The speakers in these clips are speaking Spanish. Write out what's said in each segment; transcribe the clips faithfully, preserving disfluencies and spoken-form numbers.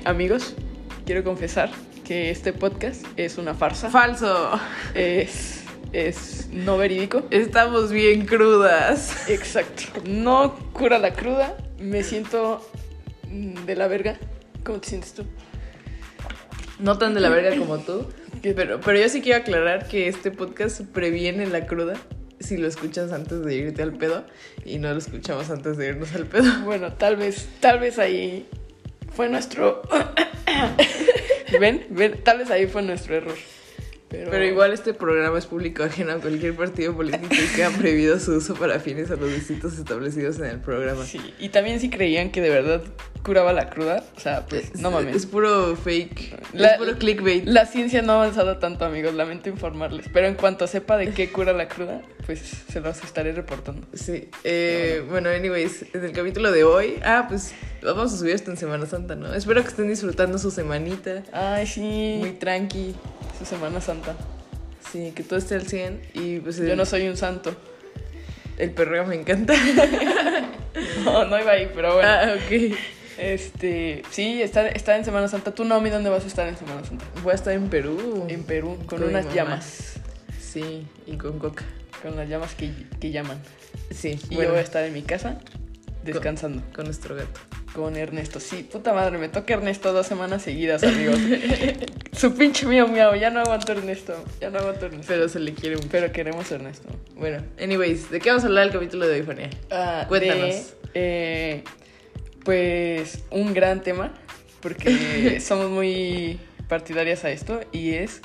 Eh, amigos, quiero confesar que este podcast es una farsa. ¡Falso! Es, es no verídico. Estamos bien crudas. Exacto. No cura la cruda. Me siento de la verga. ¿Cómo te sientes tú? No tan de la verga como tú. Pero, pero yo sí quiero aclarar que este podcast previene la cruda si lo escuchas antes de irte al pedo, y no lo escuchamos antes de irnos al pedo. Bueno, tal vez, tal vez ahí fue nuestro... ¿Ven? ¿Ven? Tal vez ahí fue nuestro error. Pero... pero igual este programa es público ajeno a cualquier partido político y queda prohibido su uso para fines a los distintos establecidos en el programa. Sí, y también si creían que de verdad curaba la cruda, o sea, pues es, no mames. Es puro fake, la, es puro clickbait. La ciencia no ha avanzado tanto, amigos, lamento informarles. Pero en cuanto sepa de qué cura la cruda, pues se los estaré reportando. Sí, eh, bueno, bueno, anyways, en el capítulo de hoy, ah, pues vamos a subir esto en Semana Santa, ¿no? Espero que estén disfrutando su semanita. Ay, sí. Muy tranqui. Semana Santa. Sí, que todo esté al cien. Y pues el... yo no soy un santo. El perreo me encanta. No, no iba ahí, pero bueno. Ah, ok. Este, sí, está, está en Semana Santa. Tú, Naomi, ¿dónde vas a estar en Semana Santa? Voy a estar en Perú. En Perú, con, con unas llamas. Sí, y con coca. Con las llamas que, que llaman. Sí, y bueno, yo voy a estar en mi casa descansando. Con, con nuestro gato. Con Ernesto, sí, puta madre, me toca Ernesto dos semanas seguidas, amigos. Su pinche mío, mío, ya no aguanto Ernesto, ya no aguanto Ernesto. Pero se le quiere mucho. Pero queremos Ernesto. Bueno, anyways, ¿de qué vamos a hablar el capítulo de hoy, Fannia? Ah, cuéntanos. De, eh, pues, un gran tema, porque somos muy partidarias a esto, y es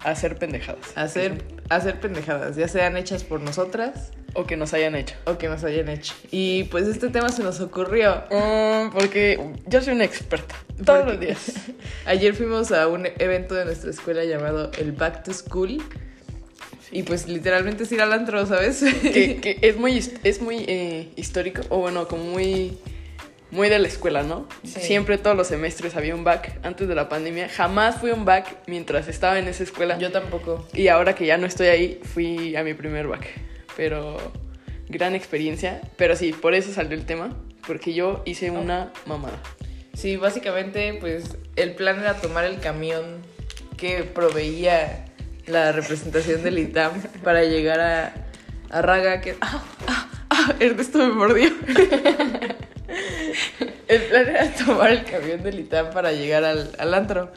hacer pendejadas. Hacer, hacer pendejadas, ya sean hechas por nosotras... O que nos hayan hecho. O que nos hayan hecho. Y pues este tema se nos ocurrió. Um, porque yo soy una experta. Todos los días. Ayer fuimos a un evento de nuestra escuela llamado el Back to School. Y pues literalmente es ir al antro, ¿sabes? Que, que es muy, es muy eh, histórico. O bueno, como muy... muy de la escuela, ¿no? Sí. Siempre, todos los semestres había un back antes de la pandemia. Jamás fui a un back mientras estaba en esa escuela. Yo tampoco. Y ahora que ya no estoy ahí, fui a mi primer back. Pero gran experiencia. Pero sí, por eso salió el tema. Porque yo hice oh. una mamada. Sí, básicamente, pues, el plan era tomar el camión que proveía la representación del ITAM para llegar a, a Raga. Que... ¡Ah! ¡Ah! ¡Ah! Ernesto me mordió. El plan era tomar el camión del ITAM para llegar al, al antro.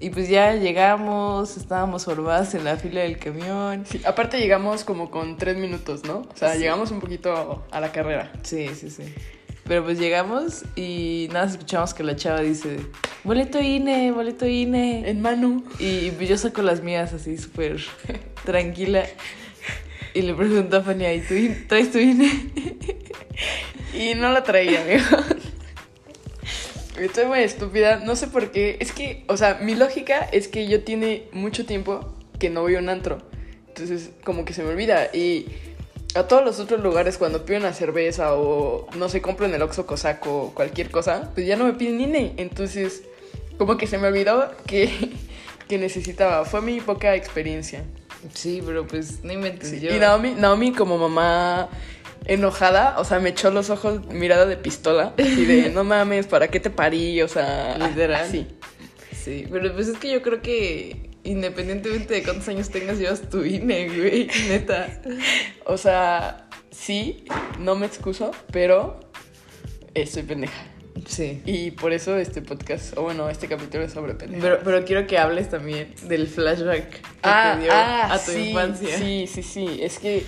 Y pues ya llegamos, estábamos sorbadas en la fila del camión. Sí, aparte llegamos como con tres minutos, ¿no? O sea, sí. Llegamos un poquito a la carrera. Sí, sí, sí. Pero pues llegamos y nada, escuchamos que la chava dice, boleto INE, boleto INE. En mano. Y pues yo saco las mías así súper tranquila. Y le pregunto a Fannia, ¿y tú traes tu INE? Y no la traía, amigo. Estoy muy estúpida, no sé por qué. Es que, o sea, mi lógica es que yo tiene mucho tiempo que no voy a un antro. Entonces, como que se me olvida. Y a todos los otros lugares, cuando pido una cerveza o, no sé, compro en el Oxxo Cosaco o cualquier cosa, pues ya no me piden INE. Entonces, como que se me olvidó que, que necesitaba. Fue mi poca experiencia. Sí, pero pues no inventes sí. yo. Y Naomi, Naomi como mamá... enojada, o sea, me echó los ojos mirada de pistola, así de no mames, ¿para qué te parí? O sea, literal. Así. Sí, pero pues es que yo creo que independientemente de cuántos años tengas, llevas tu INE, güey, neta. O sea, sí, no me excuso, pero estoy pendeja. Sí. Y por eso este podcast, o bueno, este capítulo es sobre pendejas. Pero, pero quiero que hables también del flashback que ah, te dio ah, a tu sí, infancia. Sí, sí, sí, es que...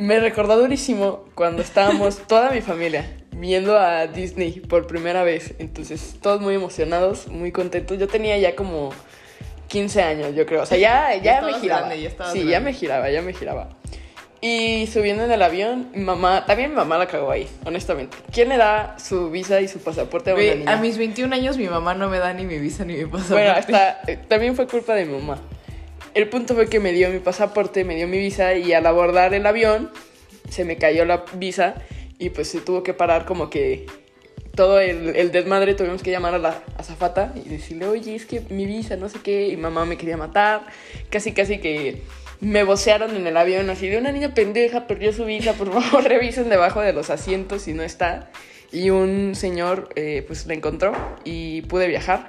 me recordó durísimo cuando estábamos toda mi familia viendo a Disney por primera vez. Entonces, todos muy emocionados, muy contentos. Yo tenía ya como quince años, yo creo. O sea, ya, ya, ya me giraba. Grande, ya sí, grande. ya me giraba, ya me giraba. Y subiendo en el avión, mamá... también mamá la cagó ahí, honestamente. ¿Quién le da su visa y su pasaporte a una niña? A mis veintiún años mi mamá no me da ni mi visa ni mi pasaporte. Bueno, hasta, también fue culpa de mi mamá. El punto fue que me dio mi pasaporte, me dio mi visa y al abordar el avión se me cayó la visa y pues se tuvo que parar como que todo el, el desmadre. Tuvimos que llamar a la azafata y decirle, oye, es que mi visa, no sé qué, y mamá me quería matar. Casi, casi que me vocearon en el avión así de una niña pendeja perdió su visa, por favor revisen debajo de los asientos si no está. Y un señor eh, pues la encontró y pude viajar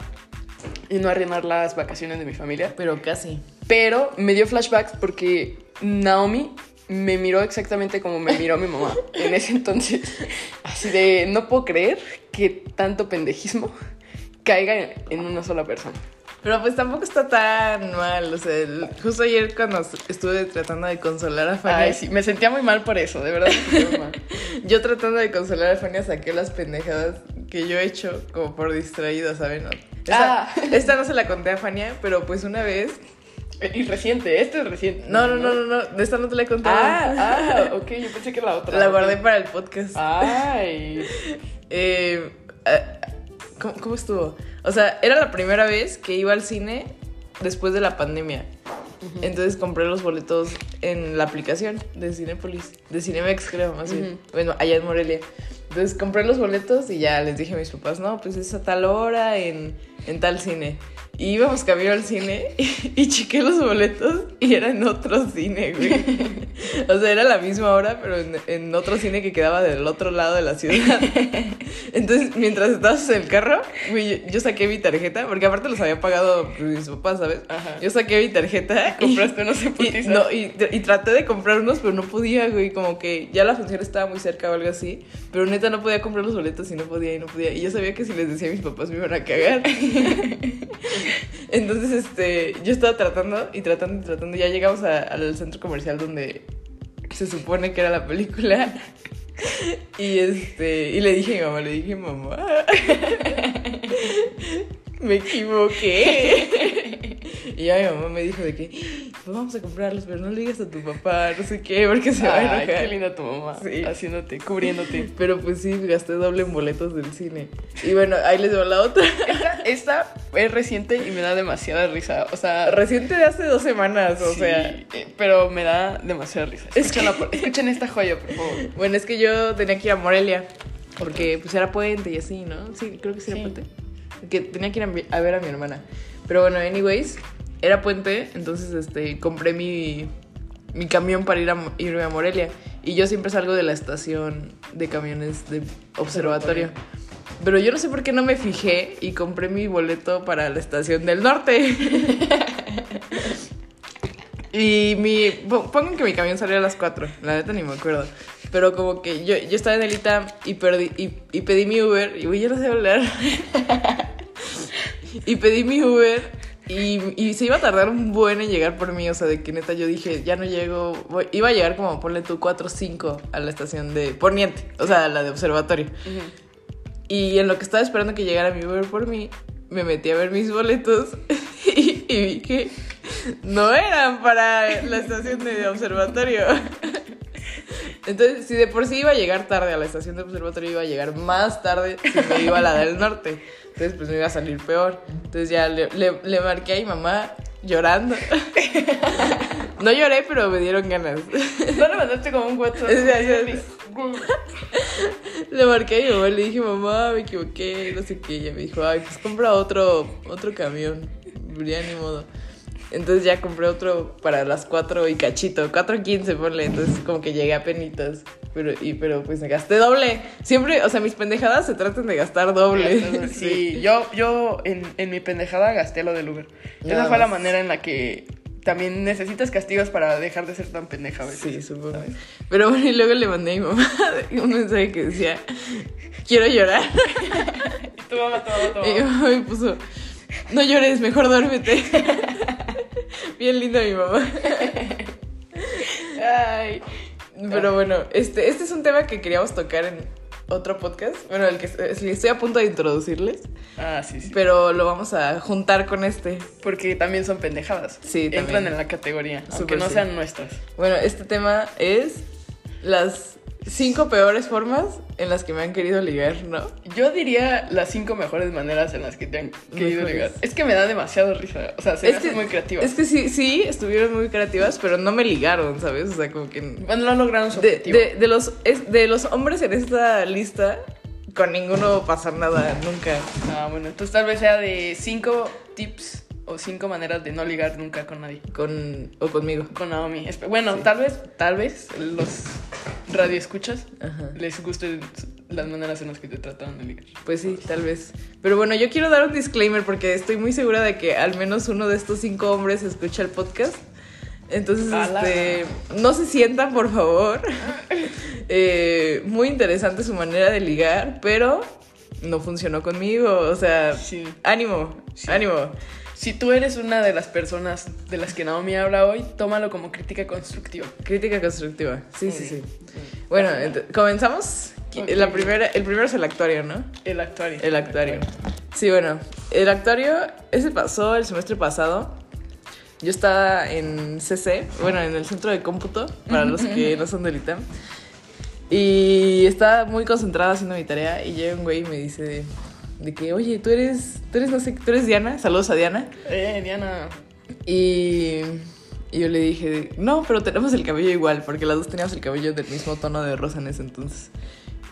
y no arruinar las vacaciones de mi familia. Pero casi. Pero me dio flashbacks porque Naomi me miró exactamente como me miró mi mamá en ese entonces. Así de, no puedo creer que tanto pendejismo caiga en una sola persona. Pero pues tampoco está tan mal, o sea, el, justo ayer cuando estuve tratando de consolar a Fannia... Ay, sí, me sentía muy mal por eso, de verdad me sentía muy mal. Yo tratando de consolar a Fannia saqué las pendejadas que yo he hecho como por distraída, ¿saben? Esa, ah. Esta no se la conté a Fannia, pero pues una vez... Y reciente, este es reciente. No, no, no, no, no, de esta no te la he contado. Ah, ah, ok, yo pensé que era la otra. La guardé para el podcast. Ay. eh... ¿Cómo, ¿Cómo estuvo? O sea, era la primera vez que iba al cine después de la pandemia. Uh-huh. Entonces compré los boletos en la aplicación de Cinépolis. De Cinemex, creo, más bien. Uh-huh. Bueno, allá en Morelia. Entonces compré los boletos y ya les dije a mis papás, no, pues es a tal hora en, en tal cine. Y íbamos camino al cine y, y chequé los boletos y era en otro cine, güey. O sea, era la misma hora, pero en, en otro cine que quedaba del otro lado de la ciudad. Entonces, mientras estabas en el carro, güey, yo, yo saqué mi tarjeta, porque aparte los había pagado mis papás, ¿sabes? Ajá. Yo saqué mi tarjeta. Y, compraste unos y, no, y, y traté de comprar unos, pero no podía, güey. Como que ya la función estaba muy cerca o algo así. Pero neta no podía comprar los boletos y no podía y no podía. Y yo sabía que si les decía a mis papás me iban a cagar. Entonces, este, yo estaba tratando y tratando y tratando. Ya llegamos a, al centro comercial donde se supone que era la película. Y este, y le dije a mi mamá, le dije, mamá, me equivoqué. Y ya mi mamá me dijo de que vamos a comprarlos, pero no le digas a tu papá, no sé qué, porque se va a enojar. Ay, qué linda tu mamá, sí. Haciéndote, cubriéndote. Pero pues sí, gasté doble en boletos del cine. Y bueno, ahí les va la otra. Esta, esta es reciente y me da demasiada risa, o sea... Reciente de hace dos semanas, o sí, sea... pero me da demasiada risa. Escuchen, es que... escuchen esta joya, por favor. Bueno, es que yo tenía que ir a Morelia, porque pues era puente y así, ¿no? Sí, creo que sí era sí. puente. Que tenía que ir a ver a mi hermana. Pero bueno, anyways, era puente, entonces este, compré mi, mi camión para ir a, irme a Morelia. Y yo siempre salgo de la estación de camiones de observatorio. Pero yo no sé por qué no me fijé y compré mi boleto para la estación del norte. Y mi... Pongan que mi camión salió a las cuatro, la neta ni me acuerdo. Pero como que yo, yo estaba en el ITAM y, perdí, y, y pedí mi Uber. Y güey, yo no sé hablar. Y pedí mi Uber y, y se iba a tardar un buen en llegar por mí. O sea, de que neta yo dije, ya no llego. Voy. Iba a llegar como, ponle tú, cuatro o cinco a la estación de Poniente. O sea, la de observatorio. Uh-huh. Y en lo que estaba esperando que llegara mi Uber por mí, me metí a ver mis boletos y, y vi que no eran para la estación de observatorio. Entonces, si de por sí iba a llegar tarde a la estación de observatorio, iba a llegar más tarde si me iba a la del norte. Entonces, pues me iba a salir peor. Entonces ya le, le, le marqué a mi mamá llorando. No lloré, pero me dieron ganas. ¿No le mandaste como un WhatsApp? O sea, le marqué a mi mamá y le dije, mamá, me equivoqué, no sé qué. Ella me dijo, ay, pues compra otro, otro camión. Ya ni modo. Entonces ya compré otro para las cuatro y cachito, cuatro quince ponle, entonces como que llegué a penitas, pero, y, pero pues me gasté doble. Siempre, o sea, mis pendejadas se tratan de gastar doble. Sí, sí. yo, yo en, en mi pendejada gasté lo del Uber. Nada Esa fue más. La manera en la que también necesitas castigos para dejar de ser tan pendeja a veces. Sí, supongo. ¿Sabes? Pero bueno, y luego le mandé a mi mamá un mensaje que decía, quiero llorar. Y tu mamá, tu mamá, tu mamá. Y mi mamá me puso, no llores, mejor duérmete. Bien linda mi mamá. Ay, pero bueno, este, este es un tema que queríamos tocar en otro podcast. Bueno, el que estoy a punto de introducirles. Ah, sí, sí. Pero lo vamos a juntar con este. Porque también son pendejadas. Sí, también. Entran en la categoría, aunque no sean nuestras. Bueno, este tema es las cinco peores formas en las que me han querido ligar, ¿no? Yo diría las cinco mejores maneras en las que te han querido mejores. ligar. Es que me da demasiado risa, o sea, se es me hacen muy creativas. Es que sí, sí, estuvieron muy creativas, pero no me ligaron, ¿sabes? O sea, como que... Bueno, no lograron su objetivo. De, de, de, los, es, de los hombres en esta lista, con ninguno pasar nada, nunca. Ah, bueno, entonces tal vez sea de cinco tips... o cinco maneras de no ligar nunca con nadie. Con, o conmigo. Con Naomi. Bueno, sí. tal vez, tal vez los radioescuchas Ajá. les gusten las maneras en las que te trataron de ligar. Pues sí, tal vez. Pero bueno, yo quiero dar un disclaimer porque estoy muy segura de que al menos uno de estos cinco hombres escucha el podcast. Entonces, Ala. este, no se sientan, por favor. eh, muy interesante su manera de ligar, pero no funcionó conmigo. O sea, sí. ánimo, sí. ánimo. Si tú eres una de las personas de las que Naomi habla hoy, tómalo como crítica constructiva. Crítica constructiva, sí, sí, sí. sí. sí. Bueno, ent- comenzamos. Okay. La primera, el primero es el actuario, ¿no? El actuario. El actuario. El actuario. Sí, bueno, el actuario, ese pasó el semestre pasado. Yo estaba en C C, bueno, en el centro de cómputo, para los que no son del ITAM. Y estaba muy concentrada haciendo mi tarea y llega un güey y me dice de que, oye, tú eres, tú eres, no sé, tú eres Diana. Saludos a Diana. Eh, Diana. Y, y yo le dije, no, pero tenemos el cabello igual, porque las dos teníamos el cabello del mismo tono de rosa en ese entonces.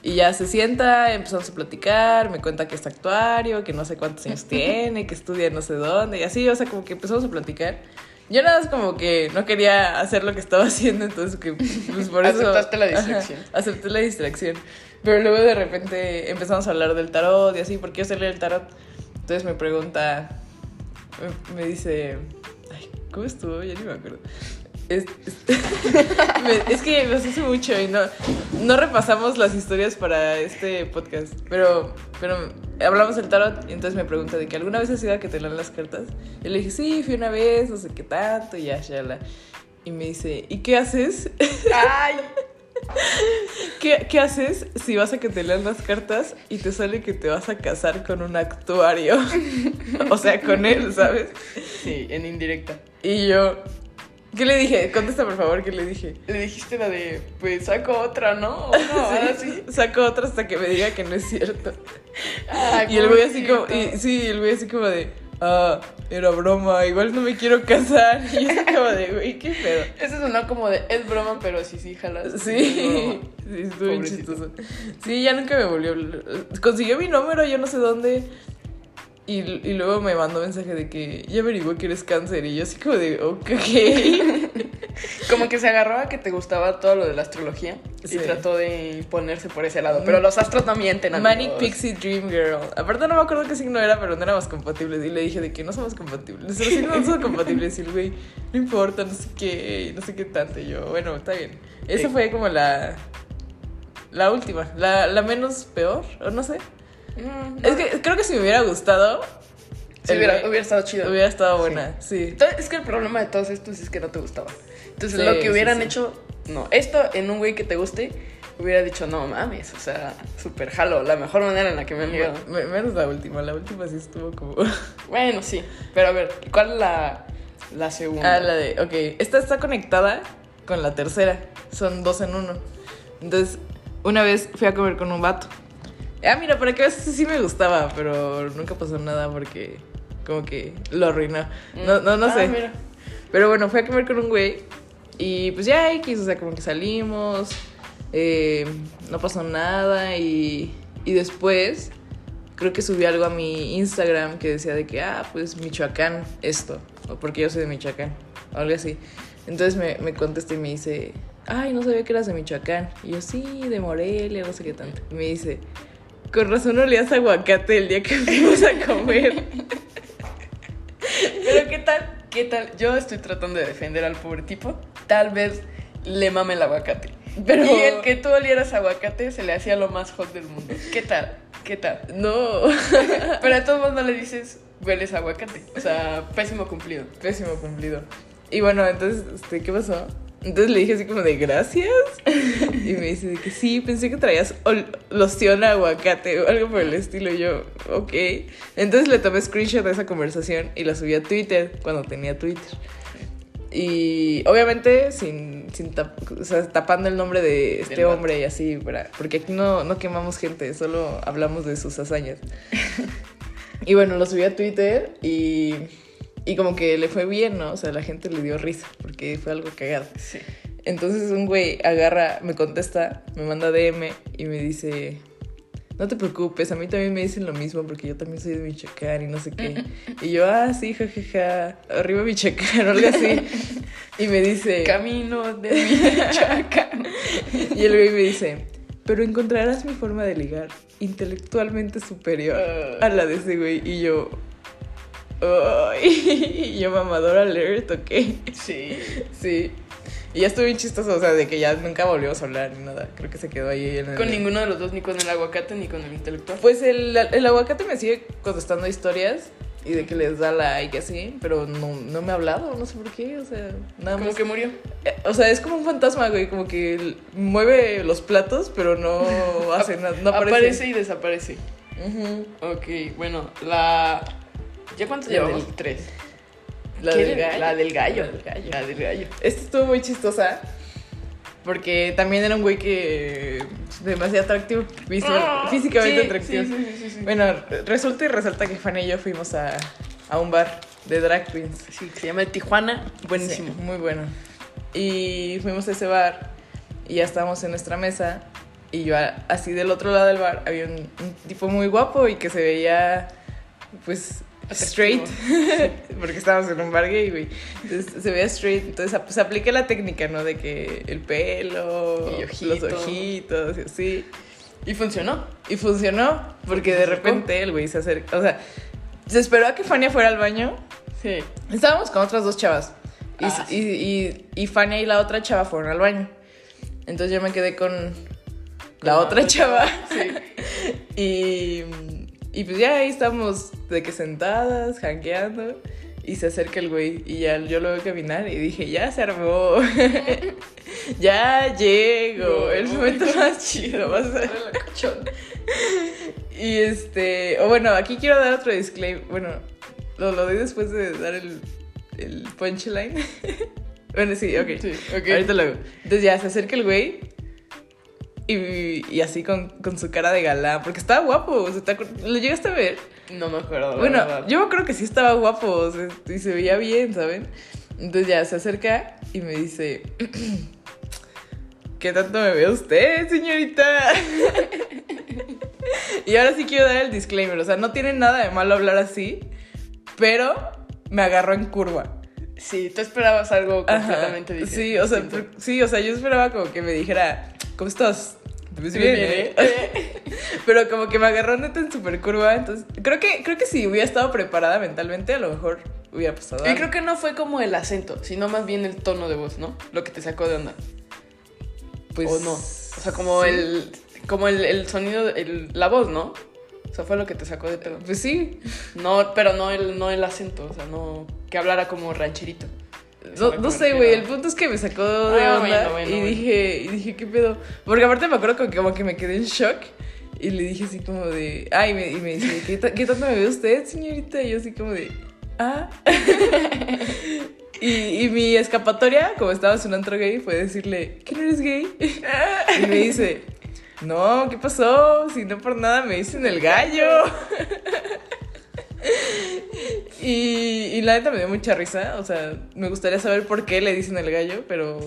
Y ya se sienta, empezamos a platicar, me cuenta que es actuario, que no sé cuántos años tiene, que estudia no sé dónde, y así, o sea, como que empezamos a platicar. Yo nada más como que no quería hacer lo que estaba haciendo, entonces que, pues por eso... Aceptaste la distracción. Ajá, acepté la distracción. Pero luego de repente empezamos a hablar del tarot y así, porque yo sé leer el tarot. Entonces me pregunta, me, me dice, ay, ¿cómo estuvo? Ya ni me acuerdo. Es, es, es que nos hace mucho y no, no repasamos las historias para este podcast, pero, pero hablamos del tarot y entonces me pregunta de que alguna vez has ido a que te lean las cartas. Yo le dije, sí, fui una vez, no sé qué tanto, y ya, ya la. Y me dice, ¿y qué haces? ¡Ay! ¿Qué, ¿Qué haces si vas a que te lean las cartas y te sale que te vas a casar con un actuario? O sea, con él, ¿sabes? Sí, en indirecta. Y yo... ¿Qué le dije? Contesta, por favor, ¿qué le dije? Le dijiste la de, pues, saco otra, ¿no? O no, sí, ahora sí. Saco otra hasta que me diga que no es cierto. Ay, y el güey así como, y, sí, el güey así como de, ah, era broma, igual no me quiero casar. Y yo así como de, güey, qué pedo. Eso sonó como de, es broma, pero sí, sí, jalas. Sí, sí, estuvo bien chistoso. Sí, ya nunca me volvió a hablar. Consiguió mi número, yo no sé dónde. Y, y luego me mandó mensaje de que ya averigué que eres cáncer. Y yo así como de, ok. Como que se agarró a que te gustaba todo lo de la astrología. Sí. Y trató de imponerse por ese lado. Pero los astros no mienten, amigos. Manic Pixie Dream Girl. Aparte no me acuerdo qué signo era, pero no éramos compatibles. Y le dije de que no somos compatibles. Los signos no son compatibles. Y el güey, no importa, no sé qué, no sé qué tanto. Y yo, bueno, está bien. Esa sí. fue como la, la última. La, la menos peor, o no sé. No, no. Es que creo que si me hubiera gustado sí, hubiera, güey, hubiera estado chido. Hubiera estado buena, sí, sí. Entonces, es que el problema de todos estos es que no te gustaba. Entonces sí, lo que hubieran sí, sí. hecho, no, esto en un güey que te guste hubiera dicho, no mames, o sea, súper jalo. La mejor manera en la que me han ligado. Menos la última, la última sí estuvo como bueno, sí, pero a ver, ¿cuál es la, la segunda? Ah, la de, ok, esta está conectada con la tercera. Son dos en uno. Entonces, una vez fui a comer con un vato. Ah, mira, para que veas, sí me gustaba, pero nunca pasó nada porque como que lo arruinó. No, no, no ah, sé. Mira. Pero bueno, fui a comer con un güey y pues ya X, o sea, como que salimos, eh, no pasó nada y, y después creo que subí algo a mi Instagram que decía de que, ah, pues Michoacán, esto, o porque yo soy de Michoacán, o algo así. Entonces me, me contestó y me dice, ay, no sabía que eras de Michoacán. Y yo, sí, de Morelia, no sé qué tanto. Y me dice... Con razón olías aguacate el día que fuimos a comer. Pero qué tal, qué tal. Yo estoy tratando de defender al pobre tipo. Tal vez le mame el aguacate. Pero... Y el que tú olieras aguacate se le hacía lo más hot del mundo. ¿Qué tal? ¿Qué tal? No. Pero a todos no le dices, hueles aguacate. O sea, pésimo cumplido. Pésimo cumplido. Y bueno, entonces, este, ¿qué pasó? Entonces le dije así como de gracias. Y me dice de que sí, pensé que traías ol- loción a aguacate o algo por el estilo. Y yo, ok. Entonces le tomé screenshot de esa conversación y la subí a Twitter cuando tenía Twitter. Y obviamente sin, sin tap- o sea, tapando el nombre de este hombre y así, ¿verdad? Porque aquí no, no quemamos gente, solo hablamos de sus hazañas. Y bueno, lo subí a Twitter y... Y como que le fue bien, ¿no? O sea, la gente le dio risa porque fue algo cagado. Sí. Entonces un güey agarra, me contesta, me manda D M y me dice... no te preocupes, a mí también me dicen lo mismo porque yo también soy de Michoacán y no sé qué. Y yo, ah, sí, jajaja, ja, ja, arriba Michoacán o algo así. Y me dice... Camino de Michoacán. Y el güey me dice, pero encontrarás mi forma de ligar intelectualmente superior a la de ese güey. Y yo... Oh, y yo, mamadora alert, ¿ok? Sí. Sí. Y ya estuve bien chistoso, o sea, de que ya nunca volvimos a hablar ni nada. Creo que se quedó ahí en el... Con ninguno de los dos, ni con el aguacate ni con el intelectual. Pues el, el aguacate me sigue contestando historias y de que les da like y así, pero no, no me ha hablado, no sé por qué, o sea, nada más. ¿Cómo que murió? O sea, es como un fantasma, güey, como que mueve los platos, pero no hace nada, no aparece. Aparece y desaparece. Uh-huh. Ok, bueno, la... ¿Ya cuánto llevamos? El tres. La del, gallo? la del gallo. La del gallo. La del gallo. Esta estuvo muy chistosa porque también era un güey que demasiado atractivo, visual, oh, físicamente sí, atractivo. Sí, sí, sí, sí. Bueno, resulta y resalta que Fanny y yo fuimos a, a un bar de drag queens. Sí, que se llama Tijuana. Buenísimo. Sí, muy bueno. Y fuimos a ese bar y ya estábamos en nuestra mesa y yo así del otro lado del bar había un, un tipo muy guapo y que se veía pues... Straight, porque estábamos en un bar gay, güey. Entonces se veía straight. Entonces pues, apliqué la técnica, ¿no? De que el pelo, ojito, los ojitos y así. Y funcionó. Y funcionó porque de repente el güey se acerca. O sea, se esperó a que Fannia fuera al baño. Sí. Estábamos con otras dos chavas. Y, ah, sí. y, y, y Fannia y la otra chava fueron al baño. Entonces yo me quedé con la no, otra chava. Sí. y... Y pues ya ahí estamos de que sentadas, jangueando, y se acerca el güey. Y ya yo lo veo caminar y dije, ya se armó. Ya llegó. No, el momento no, más chido va a ser. Y este... O oh, bueno, aquí quiero dar otro disclaimer. Bueno, lo, lo doy después de dar el, el punchline. Bueno, sí, okay. sí, ok. Ahorita lo hago. Entonces ya se acerca el güey. Y, y así con, con su cara de galán, porque estaba guapo, o sea, ¿lo llegaste a ver? No me acuerdo. Bueno, verdad. Yo creo que sí estaba guapo, o sea, y se veía bien, ¿saben? Entonces ya se acerca y me dice, ¿qué tanto me ve usted, señorita? Y ahora sí quiero dar el disclaimer, o sea, no tiene nada de malo hablar así, pero me agarró en curva. Sí, tú esperabas algo completamente Ajá. diferente. Sí, o sea, por, sí, o sea, yo esperaba como que me dijera... ¿Cómo estás? ¿Te ves bien? bien ¿eh? ¿eh? Pero como que me agarró neta en super curva, entonces creo que creo que si hubiera estado preparada mentalmente a lo mejor hubiera pasado. Y creo que no fue como el acento, sino más bien el tono de voz, ¿no? Lo que te sacó de onda. Pues o no, o sea, como sí. el como el, el sonido el, la voz, ¿no? O sea, fue lo que te sacó de pedo. Pues sí. No, pero no el no el acento, o sea, no que hablara como rancherito. No, no sé, güey, el punto es que me sacó de ah, onda bueno, bueno, y, bueno. Dije, y dije, ¿qué pedo? Porque aparte me acuerdo como que, como que me quedé en shock y le dije así como de... Ah, y me, y me dice, ¿qué, ta, ¿qué tanto me ve usted, señorita? Y yo así como de... Ah. y, y mi escapatoria, como estaba en un antro gay, fue decirle, ¿qué no eres gay? Y me dice, no, ¿qué pasó? Si no por nada me dicen el gallo. Y, y la neta me dio mucha risa, o sea, me gustaría saber por qué le dicen el gallo, pero...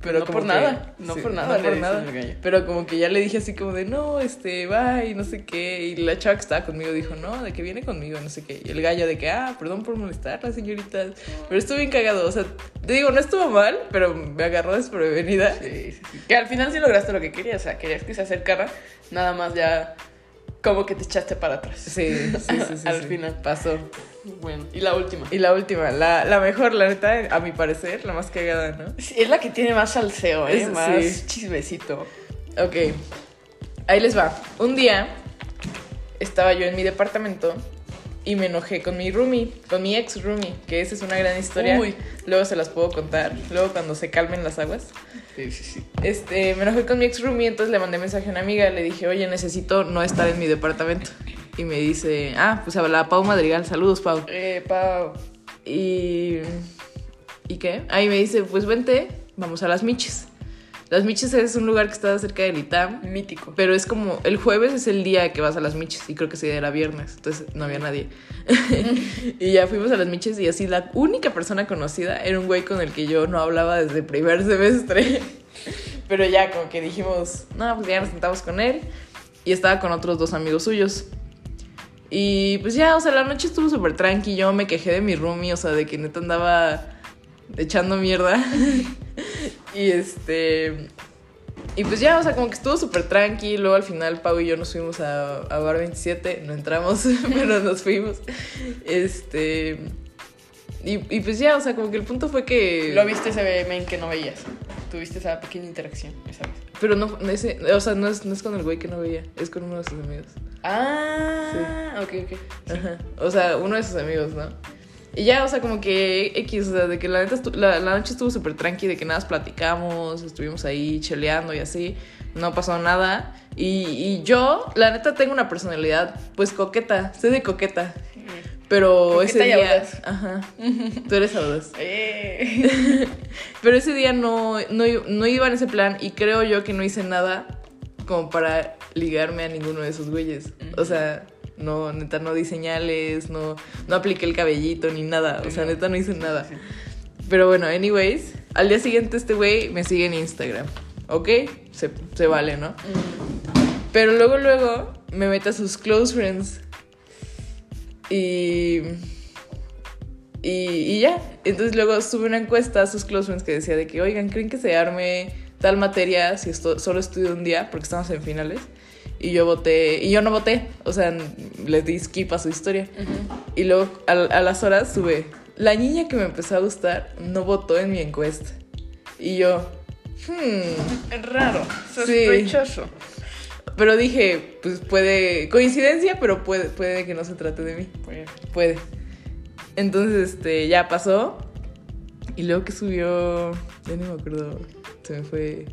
pero no como por que, nada, no sí, por nada, no por nada. Pero como que ya le dije así como de, no, este, bye, no sé qué. Y la chava que estaba conmigo dijo, no, de que viene conmigo, no sé qué. Y el gallo de que, ah, perdón por molestarla, señorita. Pero estuvo bien cagado, o sea, te digo, no estuvo mal, pero me agarró desprevenida. Sí, sí, sí. Que al final sí lograste lo que querías, o sea, querías que se acercara, nada más ya... Como que te echaste para atrás. Sí, sí, sí, sí. Al sí. final pasó. Bueno, y la última. Y la última, la, la mejor, la neta, a mi parecer, la más cagada, ¿no? Sí, es la que tiene más salseo, ¿eh? Es, más sí. chismecito. Ok, ahí les va. Un día estaba yo en mi departamento y me enojé con mi roomie, con mi ex roomie, que esa es una gran historia. Uy. Luego se las puedo contar, luego cuando se calmen las aguas. Sí, sí, sí. Este, me enojé con mi ex roomie, entonces le mandé mensaje a una amiga, le dije, oye, necesito no estar en mi departamento. Y me dice, ah, pues habla Pau Madrigal, saludos, Pau. Eh, Pau. Y... ¿Y qué? Ahí me dice, pues vente, vamos a Las Michis. Las Michis es un lugar que está cerca del ITAM. Mítico. Pero es como, el jueves es el día que vas a Las Michis. Y creo que sí era viernes, entonces no había nadie. Y ya fuimos a Las Michis y así la única persona conocida era un güey con el que yo no hablaba desde el primer semestre. Pero ya como que dijimos, no, pues ya nos sentamos con él. y estaba con otros dos amigos suyos. Y pues ya, o sea, la noche estuvo súper tranqui. Yo me quejé de mi roomie, o sea, de que neta andaba echando mierda. Y este... Y pues ya, o sea, como que estuvo súper tranqui. Luego al final Pau y yo nos fuimos a, a Bar veintisiete. No entramos, pero nos fuimos. Este... Y, y pues ya, o sea, como que el punto fue que... Lo viste ese men que no veías. Tuviste esa pequeña interacción esa vez. Pero no, ese, o sea, no es, no es con el güey que no veía. Es con uno de sus amigos. Ah, sí. ok, ok. Sí. Ajá. O sea, uno de sus amigos, ¿no? Y ya, o sea, como que X, o sea, de que la neta estu- la, la noche estuvo súper tranqui, de que nada, platicamos, estuvimos ahí cheleando y así, no pasó nada. Y, y yo, la neta, tengo una personalidad, pues, coqueta, sé de coqueta. Pero coqueta ese día... Audaz. Ajá, tú eres audaz. Eh. Pero ese día no, no, no iba en ese plan y creo yo que no hice nada como para ligarme a ninguno de esos güeyes. Uh-huh. O sea... No, neta, no di señales, no, no apliqué el cabellito ni nada. O sea, neta, no hice nada. Pero bueno, anyways, al día siguiente este güey me sigue en Instagram. ¿Ok? Se, se vale, ¿no? Pero luego, luego, me mete a sus close friends. Y... Y, y ya. Entonces luego sube una encuesta a sus close friends que decía de que, oigan, ¿creen que se arme tal materia si esto, solo estudio un día? Porque estamos en finales. Y yo voté, y yo no voté, o sea, les di skip a su historia. Uh-huh. Y luego a, a las horas sube, la niña que me empezó a gustar no votó en mi encuesta. Y yo, hmm. Raro, sospechoso. Sí. Pero dije, pues puede, coincidencia, pero puede, puede que no se trate de mí. Puede. Puede. Entonces, este, ya pasó. Y luego que subió, ya no me acuerdo, se me fue.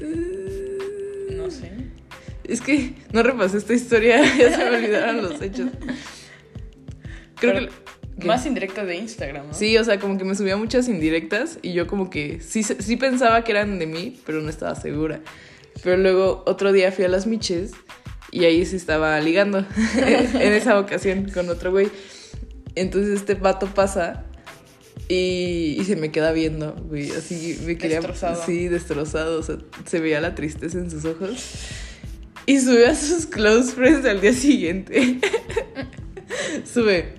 Uh, no sé. Es que no repasé esta historia, ya se me olvidaron los hechos. Creo que, que... Más indirectas de Instagram, ¿no? Sí, o sea, como que me subía muchas indirectas y yo como que sí, sí pensaba que eran de mí, pero no estaba segura. Pero luego otro día fui a Las Miches y ahí se estaba ligando en, en esa ocasión con otro güey. Entonces este vato pasa y, y se me queda viendo, güey, así me quería... Destrozado. Sí, destrozado, o sea, se veía la tristeza en sus ojos. Y sube a sus close friends al día siguiente. Sube.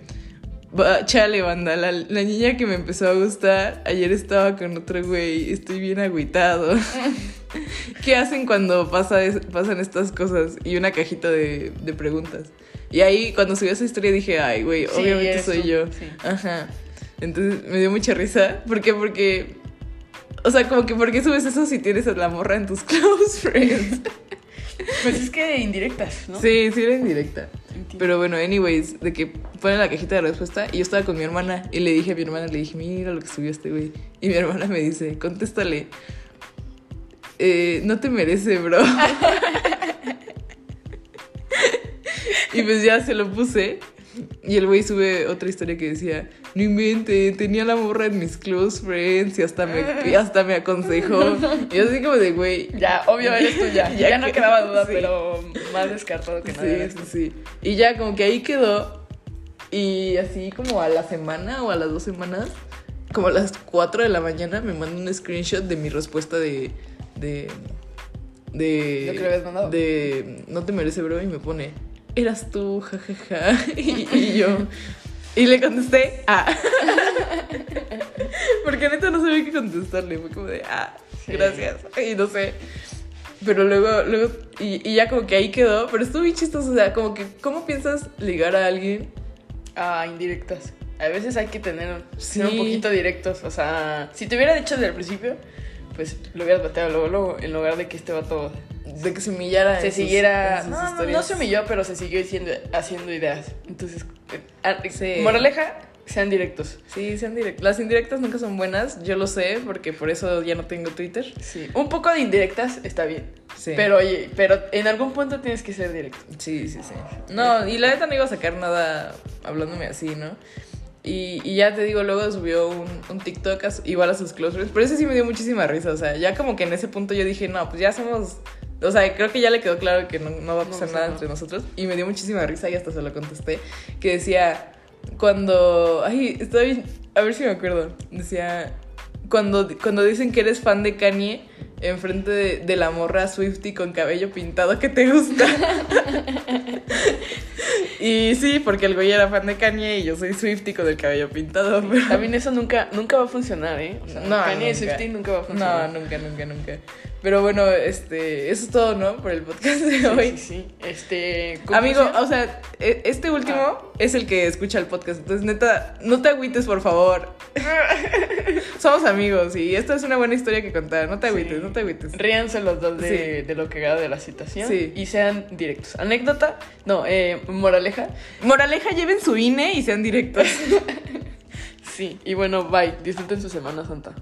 Chale, banda. La, la niña que me empezó a gustar, ayer estaba con otro güey. Estoy bien agüitado. ¿Qué hacen cuando pasa es, pasan estas cosas? Y una cajita de, de preguntas. Y ahí, cuando subió esa historia, dije, ay, güey, sí, obviamente soy tú. Yo. Sí. Ajá. Entonces, me dio mucha risa. ¿Por qué? Porque... O sea, como que, ¿por qué subes eso si tienes a la morra en tus close friends? Pues es que indirectas, ¿no? Sí, sí era indirecta. Entiendo. Pero bueno, anyways, de que ponen la cajita de respuesta y yo estaba con mi hermana y le dije a mi hermana, le dije, mira lo que subió este güey. Y mi hermana me dice, contéstale, eh, no te merece, bro. Y pues ya se lo puse. Y el güey sube otra historia que decía, no invente, tenía la morra en mis close friends y hasta me, y hasta me aconsejó. Y yo así como de, güey, ya, obvio eres tú ya. Ya, ya no quedaba duda, sí. Pero más descartado que nada. Sí, sí, sí. Y ya como que ahí quedó. Y así como a la semana o a las dos semanas, como a las cuatro de la mañana, me mandó un screenshot de mi respuesta de... de de ¿Lo que le habías mandado? De, no te merece, bro, y me pone... Eras tú, jajaja. Ja, ja. y, y yo. Y le contesté, ah. Porque neta no sabía qué contestarle. Fue como de, ah, sí. Gracias. Y no sé. Pero luego, luego y, y ya como que ahí quedó. Pero estuvo bien chistoso. O sea, como que, ¿cómo piensas ligar a alguien? Ah, indirectas. A veces hay que tener sí. un poquito directos. O sea, si te hubiera dicho desde el principio, pues lo hubieras bateado luego, luego, en lugar de que este va todo. De que se humillara. Se sus, siguiera. No, no, no se humilló, pero se siguió haciendo, haciendo ideas. Entonces, sí. Moraleja, sean directos. Sí, sean directos. Las indirectas nunca son buenas, yo lo sé, porque por eso ya no tengo Twitter. Sí. Un poco de indirectas está bien. Sí. Pero, oye, pero en algún punto tienes que ser directo. Sí, sí, sí. No, y la neta no iba a sacar nada hablándome así, ¿no? Y, y ya te digo, luego subió un, un TikTok a, igual a sus close friends. Pero ese sí me dio muchísima risa. O sea, ya como que en ese punto yo dije, no, pues ya somos... O sea, creo que ya le quedó claro que no, no va a pasar no, nada no. entre nosotros. Y me dio muchísima risa y hasta se lo contesté. Que decía, cuando... Ay, estoy... A ver si me acuerdo. Decía, Cuando, cuando dicen que eres fan de Kanye enfrente de, de la morra Swiftie con cabello pintado que te gusta. Y sí, porque el güey era fan de Kanye y yo soy Swiftie con el cabello pintado. Pero... también eso nunca, nunca va a funcionar, ¿eh? O sea, no, Kanye nunca. Y Swiftie nunca va a funcionar. No, nunca, nunca, nunca. Pero bueno, este, eso es todo, ¿no? Por el podcast de sí, hoy. Sí, sí. Este, amigo, o sea, este último ah. es el que escucha el podcast. Entonces, neta, no te agüites, por favor. Somos amigos y esta es una buena historia que contar. No te agüites, sí. no te agüites. Ríanse los dos de, sí. de lo que haga de la situación. Sí. Y sean directos. Anécdota, no, eh, moraleja. Moraleja, lleven su I N E y sean directos. Sí, y bueno, bye. Disfruten su Semana Santa.